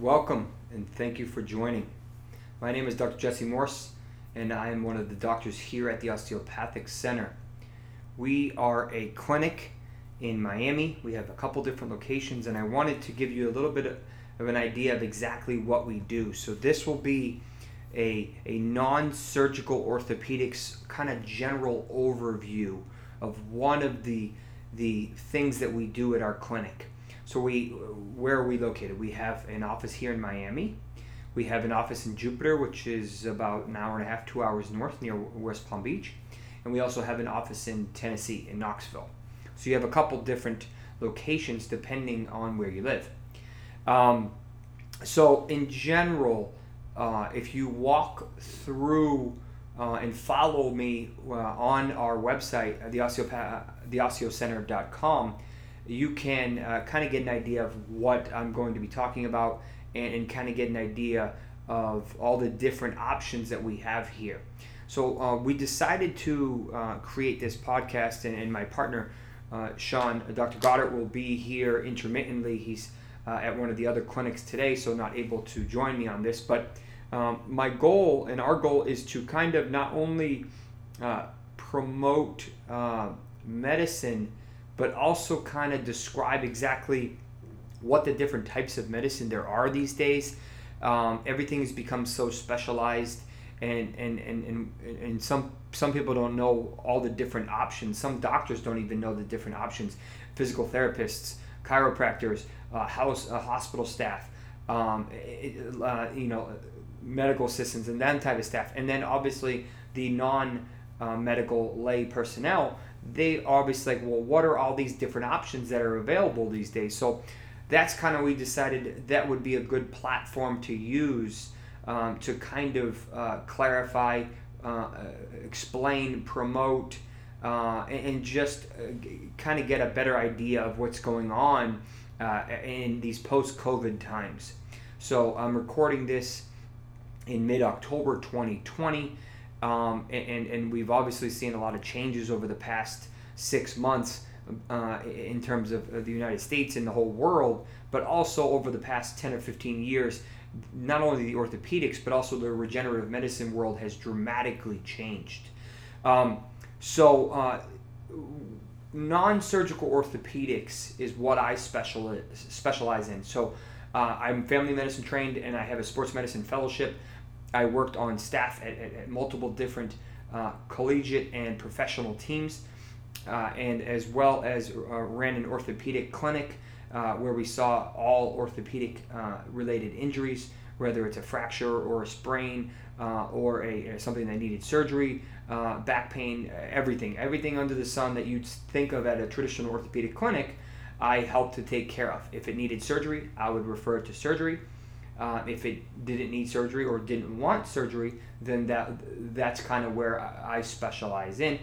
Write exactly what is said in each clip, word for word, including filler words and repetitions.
Welcome, and thank you for joining. My name is Doctor Jesse Morse, and I am one of the doctors here at the Osteopathic Center. We are a clinic in Miami. We have a couple different locations, and I wanted to give you a little bit of, of an idea of exactly what we do. So this will be a, a non-surgical orthopedics kind of general overview of one of the, the things that we do at our clinic. So we, where are we located? We have an office here in Miami. We have an office in Jupiter, which is about an hour and a half, two hours north near West Palm Beach. And we also have an office in Tennessee, in Knoxville. So you have a couple different locations depending on where you live. Um, so in general, uh, if you walk through uh, and follow me uh, on our website, the osteopath, the osteo center dot com, you can uh, kind of get an idea of what I'm going to be talking about and, and kind of get an idea of all the different options that we have here. So uh, we decided to uh, create this podcast, and, and my partner, uh, Sean, Doctor Goddard, will be here intermittently. He's uh, at one of the other clinics today, so not able to join me on this. But um, my goal and our goal is to kind of not only uh, promote uh, medicine, but also kind of describe exactly what the different types of medicine there are these days. Um, everything has become so specialized, and and, and, and and some some people don't know all the different options. Some doctors don't even know the different options. Physical therapists, chiropractors, uh, house uh, hospital staff, um, uh, you know, medical assistants, and that type of staff. And then obviously the non-medical uh, lay personnel. They obviously like, well, what are all these different options that are available these days? So that's kind of, we decided that would be a good platform to use um, to kind of uh, clarify, uh, explain, promote, uh, and, and just uh, kind of get a better idea of what's going on uh, in these post-COVID times. So I'm recording this in mid-October twenty twenty. Um, and, and we've obviously seen a lot of changes over the past six months uh, in terms of the United States and the whole world, but also over the past ten or fifteen years, not only the orthopedics, but also the regenerative medicine world has dramatically changed. Um, so uh, non-surgical orthopedics is what I special, specialize in. So uh, I'm family medicine trained, and I have a sports medicine fellowship. I worked on staff at, at, at multiple different uh, collegiate and professional teams, uh, and as well as uh, ran an orthopedic clinic uh, where we saw all orthopedic uh, related injuries, whether it's a fracture or a sprain uh, or a something that needed surgery, uh, back pain, everything, everything under the sun that you'd think of at a traditional orthopedic clinic, I helped to take care of. If it needed surgery, I would refer it to surgery. Uh, if it didn't need surgery or didn't want surgery, then that that's kind of where I specialize in.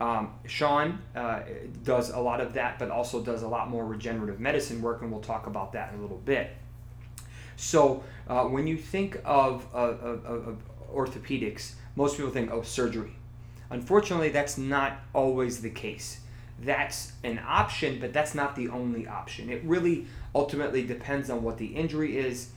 Um, Sean uh, does a lot of that, but also does a lot more regenerative medicine work, and we'll talk about that in a little bit. So uh, when you think of, of, of, of orthopedics, most people think, oh, surgery. Unfortunately, that's not always the case. That's an option, but that's not the only option. It really ultimately depends on what the injury is,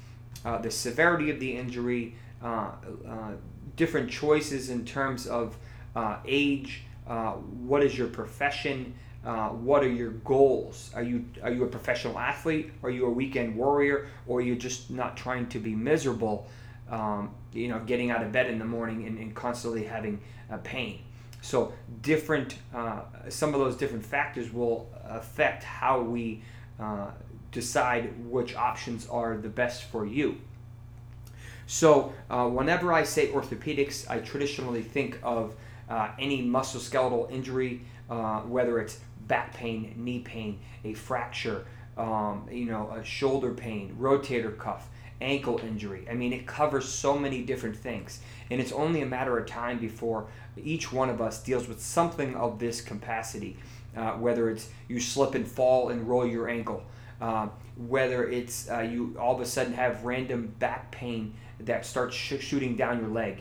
Uh, the severity of the injury, uh, uh, different choices in terms of uh, age, uh, what is your profession, uh, what are your goals? Are you are you a professional athlete? Are you a weekend warrior? Or are you just not trying to be miserable, um, you know, getting out of bed in the morning and, and constantly having uh, pain? So different, uh, some of those different factors will affect how we uh, decide which options are the best for you. So uh, whenever I say orthopedics, I traditionally think of uh, any musculoskeletal injury, uh, whether it's back pain, knee pain, a fracture, um, you know, a shoulder pain, rotator cuff, ankle injury. I mean, it covers so many different things, and it's only a matter of time before each one of us deals with something of this capacity, uh, whether it's you slip and fall and roll your ankle, Uh, whether it's uh, you all of a sudden have random back pain that starts sh- shooting down your leg.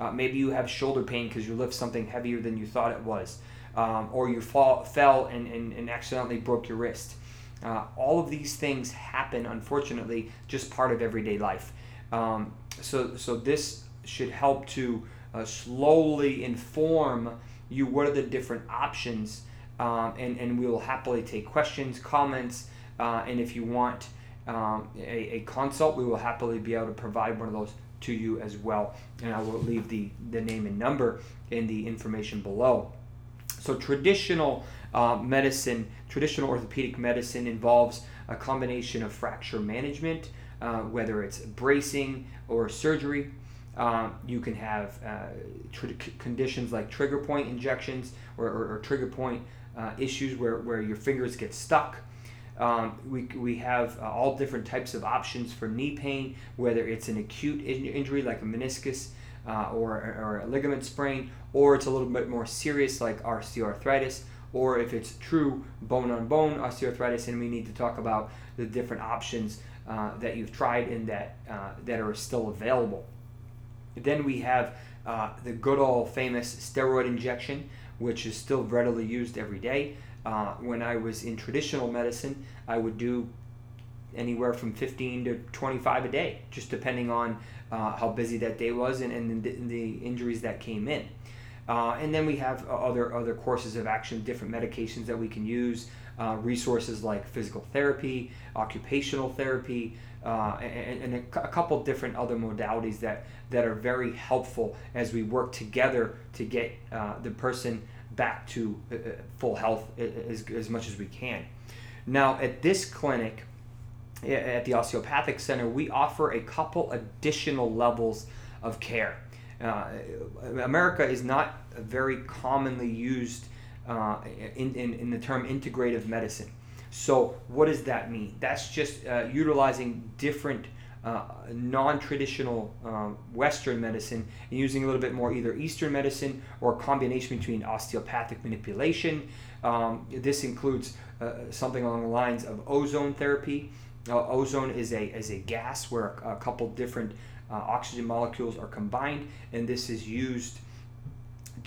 Uh, maybe you have shoulder pain because you lift something heavier than you thought it was. Um, or you fall, fell and, and, and accidentally broke your wrist. Uh, all of these things happen, unfortunately, just part of everyday life. Um, so, so this should help to uh, slowly inform you what are the different options, um, and, and we will happily take questions, comments, uh, and if you want um, a, a consult, we will happily be able to provide one of those to you as well. And I will leave the, the name and number in the information below. So traditional uh, medicine, traditional orthopedic medicine involves a combination of fracture management, uh, whether it's bracing or surgery. Um, you can have uh, tr- conditions like trigger point injections or, or, or trigger point uh, issues where, where your fingers get stuck. Um, we, we have uh, all different types of options for knee pain, whether it's an acute in- injury like a meniscus uh, or, or a ligament sprain, or it's a little bit more serious like osteoarthritis, or if it's true bone-on-bone osteoarthritis, and we need to talk about the different options uh, that you've tried and that, uh, that are still available. Then we have uh, the good old famous steroid injection, which is still readily used every day. Uh, when I was in traditional medicine, I would do anywhere from fifteen to twenty-five a day, just depending on uh, how busy that day was and, and the, the injuries that came in. Uh, and then we have other other courses of action, different medications that we can use, uh, resources like physical therapy, occupational therapy, uh, and, and a, a couple different other modalities that, that are very helpful as we work together to get uh, the person back to uh, full health as, as much as we can. Now, at this clinic, at the Osteopathic Center, we offer a couple additional levels of care. Uh, America is not very commonly used uh, in, in, in the term integrative medicine. So what does that mean? That's just uh, utilizing different Uh, non-traditional um, Western medicine and using a little bit more either Eastern medicine or a combination between osteopathic manipulation. Um, this includes uh, something along the lines of ozone therapy. Uh, ozone is a is a gas where a, a couple different uh, oxygen molecules are combined, and this is used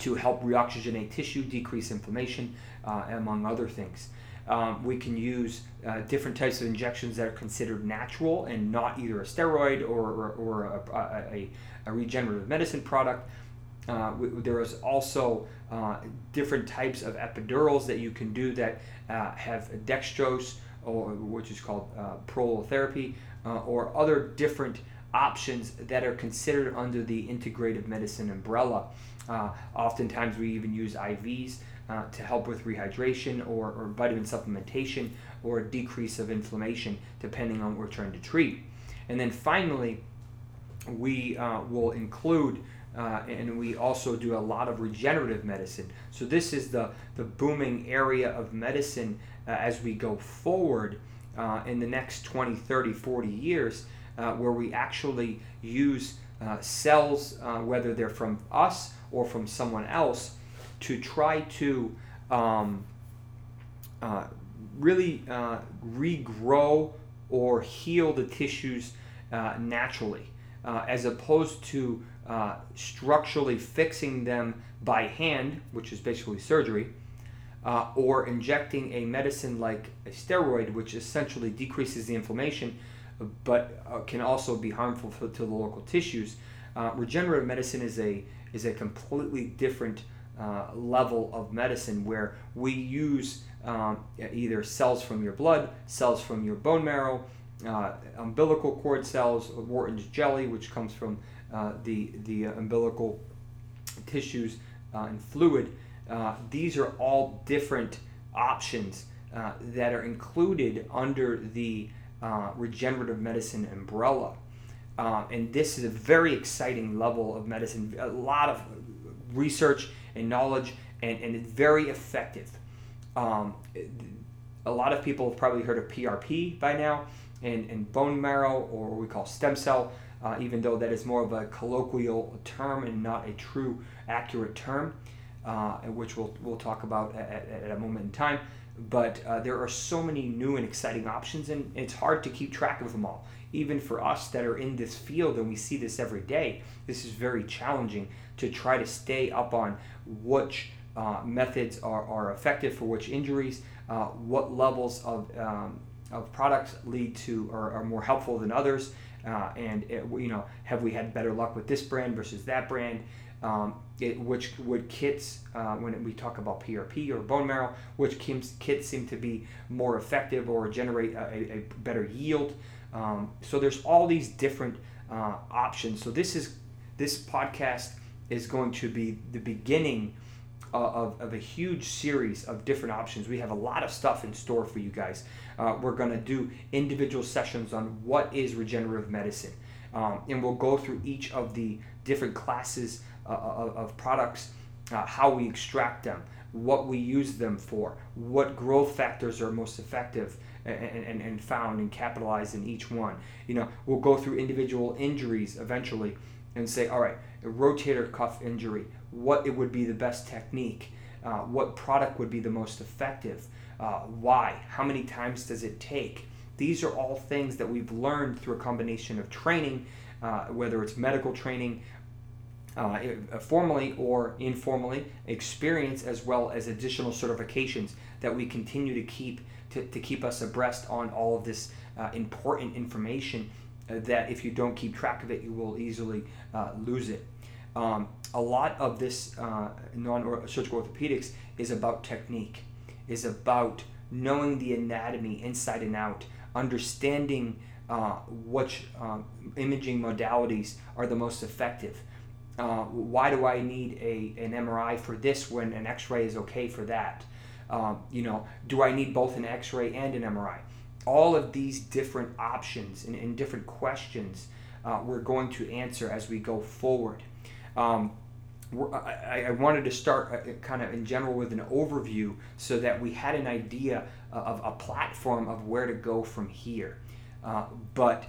to help reoxygenate tissue, decrease inflammation, uh, among other things. Um, we can use uh, different types of injections that are considered natural and not either a steroid or, or, or a, a, a regenerative medicine product. Uh, we, there is also uh, different types of epidurals that you can do that uh, have dextrose, or which is called uh, prolotherapy, uh, or other different options that are considered under the integrative medicine umbrella. Uh, oftentimes we even use I Vs Uh, to help with rehydration or, or vitamin supplementation or a decrease of inflammation, depending on what we're trying to treat. And then finally, we uh, will include uh, and we also do a lot of regenerative medicine. So this is the, the booming area of medicine uh, as we go forward uh, in the next twenty, thirty, forty years, uh, where we actually use uh, cells, uh, whether they're from us or from someone else, to try to um, uh, really uh, regrow or heal the tissues uh, naturally, uh, as opposed to uh, structurally fixing them by hand, which is basically surgery, uh, or injecting a medicine like a steroid, which essentially decreases the inflammation, but uh, can also be harmful to, to the local tissues. Uh, regenerative medicine is a is a completely different Uh, level of medicine where we use um, either cells from your blood, cells from your bone marrow, uh, umbilical cord cells, Wharton's jelly, which comes from uh, the, the umbilical tissues uh, and fluid. Uh, these are all different options uh, that are included under the uh, regenerative medicine umbrella. Uh, and this is a very exciting level of medicine, a lot of research and knowledge, and, and it's very effective. Um, a lot of people have probably heard of P R P by now, and, and bone marrow, or what we call stem cell, uh, even though that is more of a colloquial term and not a true accurate term, uh, which we'll we'll talk about at, at a moment in time. But uh, there are so many new and exciting options, and it's hard to keep track of them all. Even for us that are in this field, and we see this every day, this is very challenging to try to stay up on which uh, methods are, are effective for which injuries, uh, what levels of um, of products lead to or are more helpful than others, uh, and it, you know, have we had better luck with this brand versus that brand? Um, it, which would kits uh, when we talk about P R P or bone marrow, which kits seem to be more effective or generate a, a better yield? Um, so there's all these different uh, options. So this is this podcast is going to be the beginning of, of a huge series of different options. We have a lot of stuff in store for you guys. Uh, we're going to do individual sessions on what is regenerative medicine, um, and we'll go through each of the different classes uh, of, of products, uh, how we extract them, what we use them for, what growth factors are most effective and, and, and found and capitalized in each one. You know, we'll go through individual injuries eventually and say, all right, a rotator cuff injury, what it would be the best technique, uh, what product would be the most effective, uh, why, how many times does it take? These are all things that we've learned through a combination of training, uh, whether it's medical training, uh, formally or informally, experience, as well as additional certifications that we continue to keep to, to keep us abreast on all of this uh, important information that if you don't keep track of it, you will easily uh, lose it. Um, a lot of this uh, non-surgical orthopedics is about technique, is about knowing the anatomy inside and out, understanding uh, which um, imaging modalities are the most effective. Uh, why do I need a an M R I for this when an X-ray is okay for that? Um, you know, do I need both an X-ray and an M R I? All of these different options and, and different questions uh, we're going to answer as we go forward. Um, I, I wanted to start kind of in general with an overview so that we had an idea of a platform of where to go from here. Uh, but,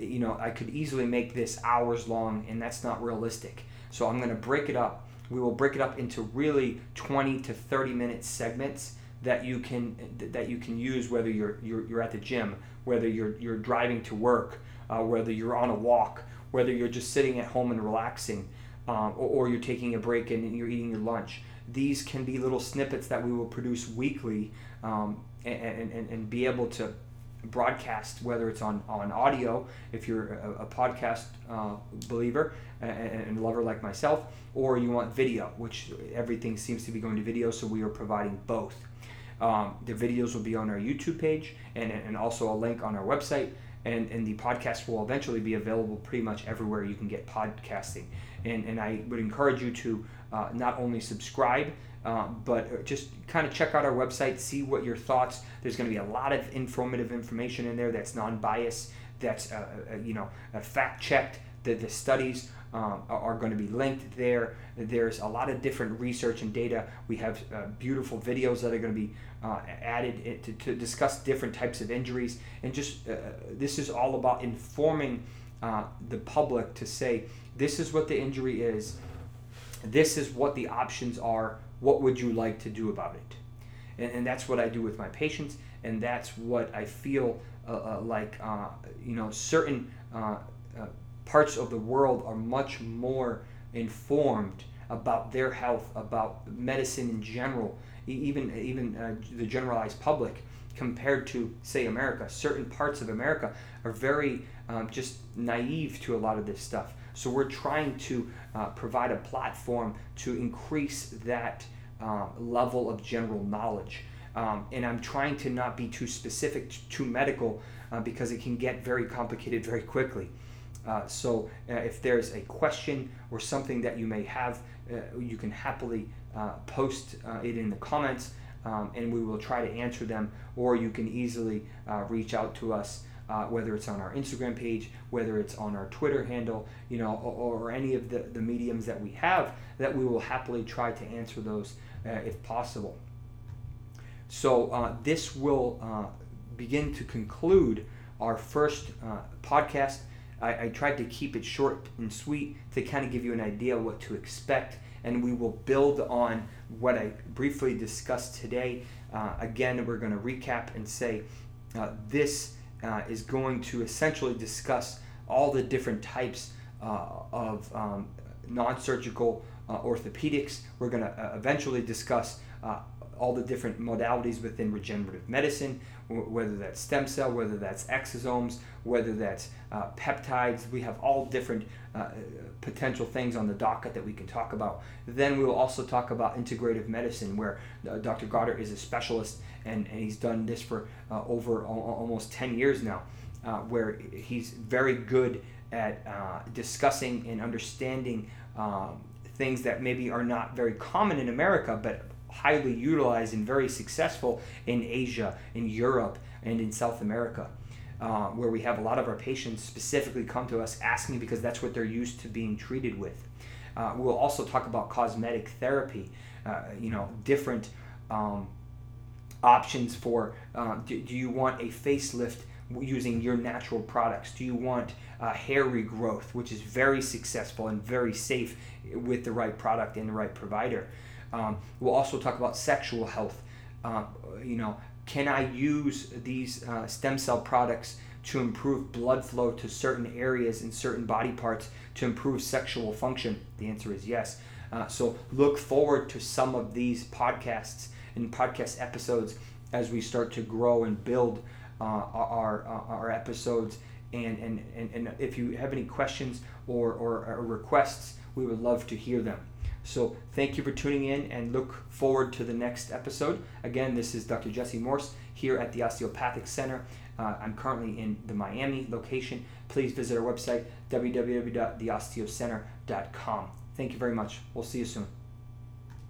you know, I could easily make this hours long, and that's not realistic. So I'm going to break it up. We will break it up into really twenty to thirty minute segments that you can that you can use, whether you're you're, you're at the gym, whether you're you're driving to work, uh, whether you're on a walk, whether you're just sitting at home and relaxing, um, or, or you're taking a break and you're eating your lunch. These can be little snippets that we will produce weekly, um, and, and and be able to broadcast, whether it's on, on audio, if you're a, a podcast uh, believer and, and lover like myself, or you want video, which everything seems to be going to video, so we are providing both. Um, the videos will be on our YouTube page and, and also a link on our website, and, and the podcast will eventually be available pretty much everywhere you can get podcasting. And, and I would encourage you to uh, not only subscribe, uh, but just kind of check out our website, see what your thoughts. There's going to be a lot of informative information in there that's non-biased, that's uh, uh, you know uh, fact-checked. The, the studies um, are going to be linked there. There's a lot of different research and data. We have uh, beautiful videos that are going to be uh, added to, to discuss different types of injuries. And just uh, this is all about informing uh, the public to say, this is what the injury is. This is what the options are. What would you like to do about it? And, and that's what I do with my patients. And that's what I feel uh, uh, like, uh, you know, certain uh, uh, parts of the world are much more informed about their health, about medicine in general, even even uh, the generalized public, compared to, say, America. Certain parts of America are very um, just naive to a lot of this stuff. So we're trying to uh, provide a platform to increase that uh, level of general knowledge. Um, and I'm trying to not be too specific, too medical, uh, because it can get very complicated very quickly. Uh, so uh, if there's a question or something that you may have, uh, you can happily uh, post uh, it in the comments, um, and we will try to answer them, or you can easily uh, reach out to us, uh, whether it's on our Instagram page, whether it's on our Twitter handle, you know, or, or any of the, the mediums that we have, that we will happily try to answer those uh, if possible. So uh, this will uh, begin to conclude our first uh, podcast. I, I tried to keep it short and sweet to kind of give you an idea what to expect, and we will build on what I briefly discussed today. Uh, again, we're going to recap and say uh, this uh, is going to essentially discuss all the different types uh, of um, non-surgical uh, orthopedics. We're going to uh, eventually discuss uh, all the different modalities within regenerative medicine, whether that's stem cell, whether that's exosomes, whether that's uh, peptides. We have all different uh, potential things on the docket that we can talk about. Then we will also talk about integrative medicine, where uh, Doctor Goddard is a specialist, and, and he's done this for uh, over a- almost ten years now, uh, where he's very good at uh, discussing and understanding um, things that maybe are not very common in America, but highly utilized and very successful in Asia, in Europe, and in South America, uh, where we have a lot of our patients specifically come to us asking because that's what they're used to being treated with. Uh, we'll also talk about cosmetic therapy, uh, you know, different um, options for uh, do, do you want a facelift using your natural products? Do you want uh, hair regrowth, which is very successful and very safe with the right product and the right provider? Um, we'll also talk about sexual health. Uh, you know, can I use these uh, stem cell products to improve blood flow to certain areas and certain body parts to improve sexual function? The answer is yes. Uh, so look forward to some of these podcasts and podcast episodes as we start to grow and build uh, our, our our episodes. And, and, and, and if you have any questions or, or, or requests, we would love to hear them. So thank you for tuning in, and look forward to the next episode. Again, this is Doctor Jesse Morse here at the Osteopathic Center. Uh, I'm currently in the Miami location. Please visit our website, w w w dot the osteo center dot com. Thank you very much. We'll see you soon.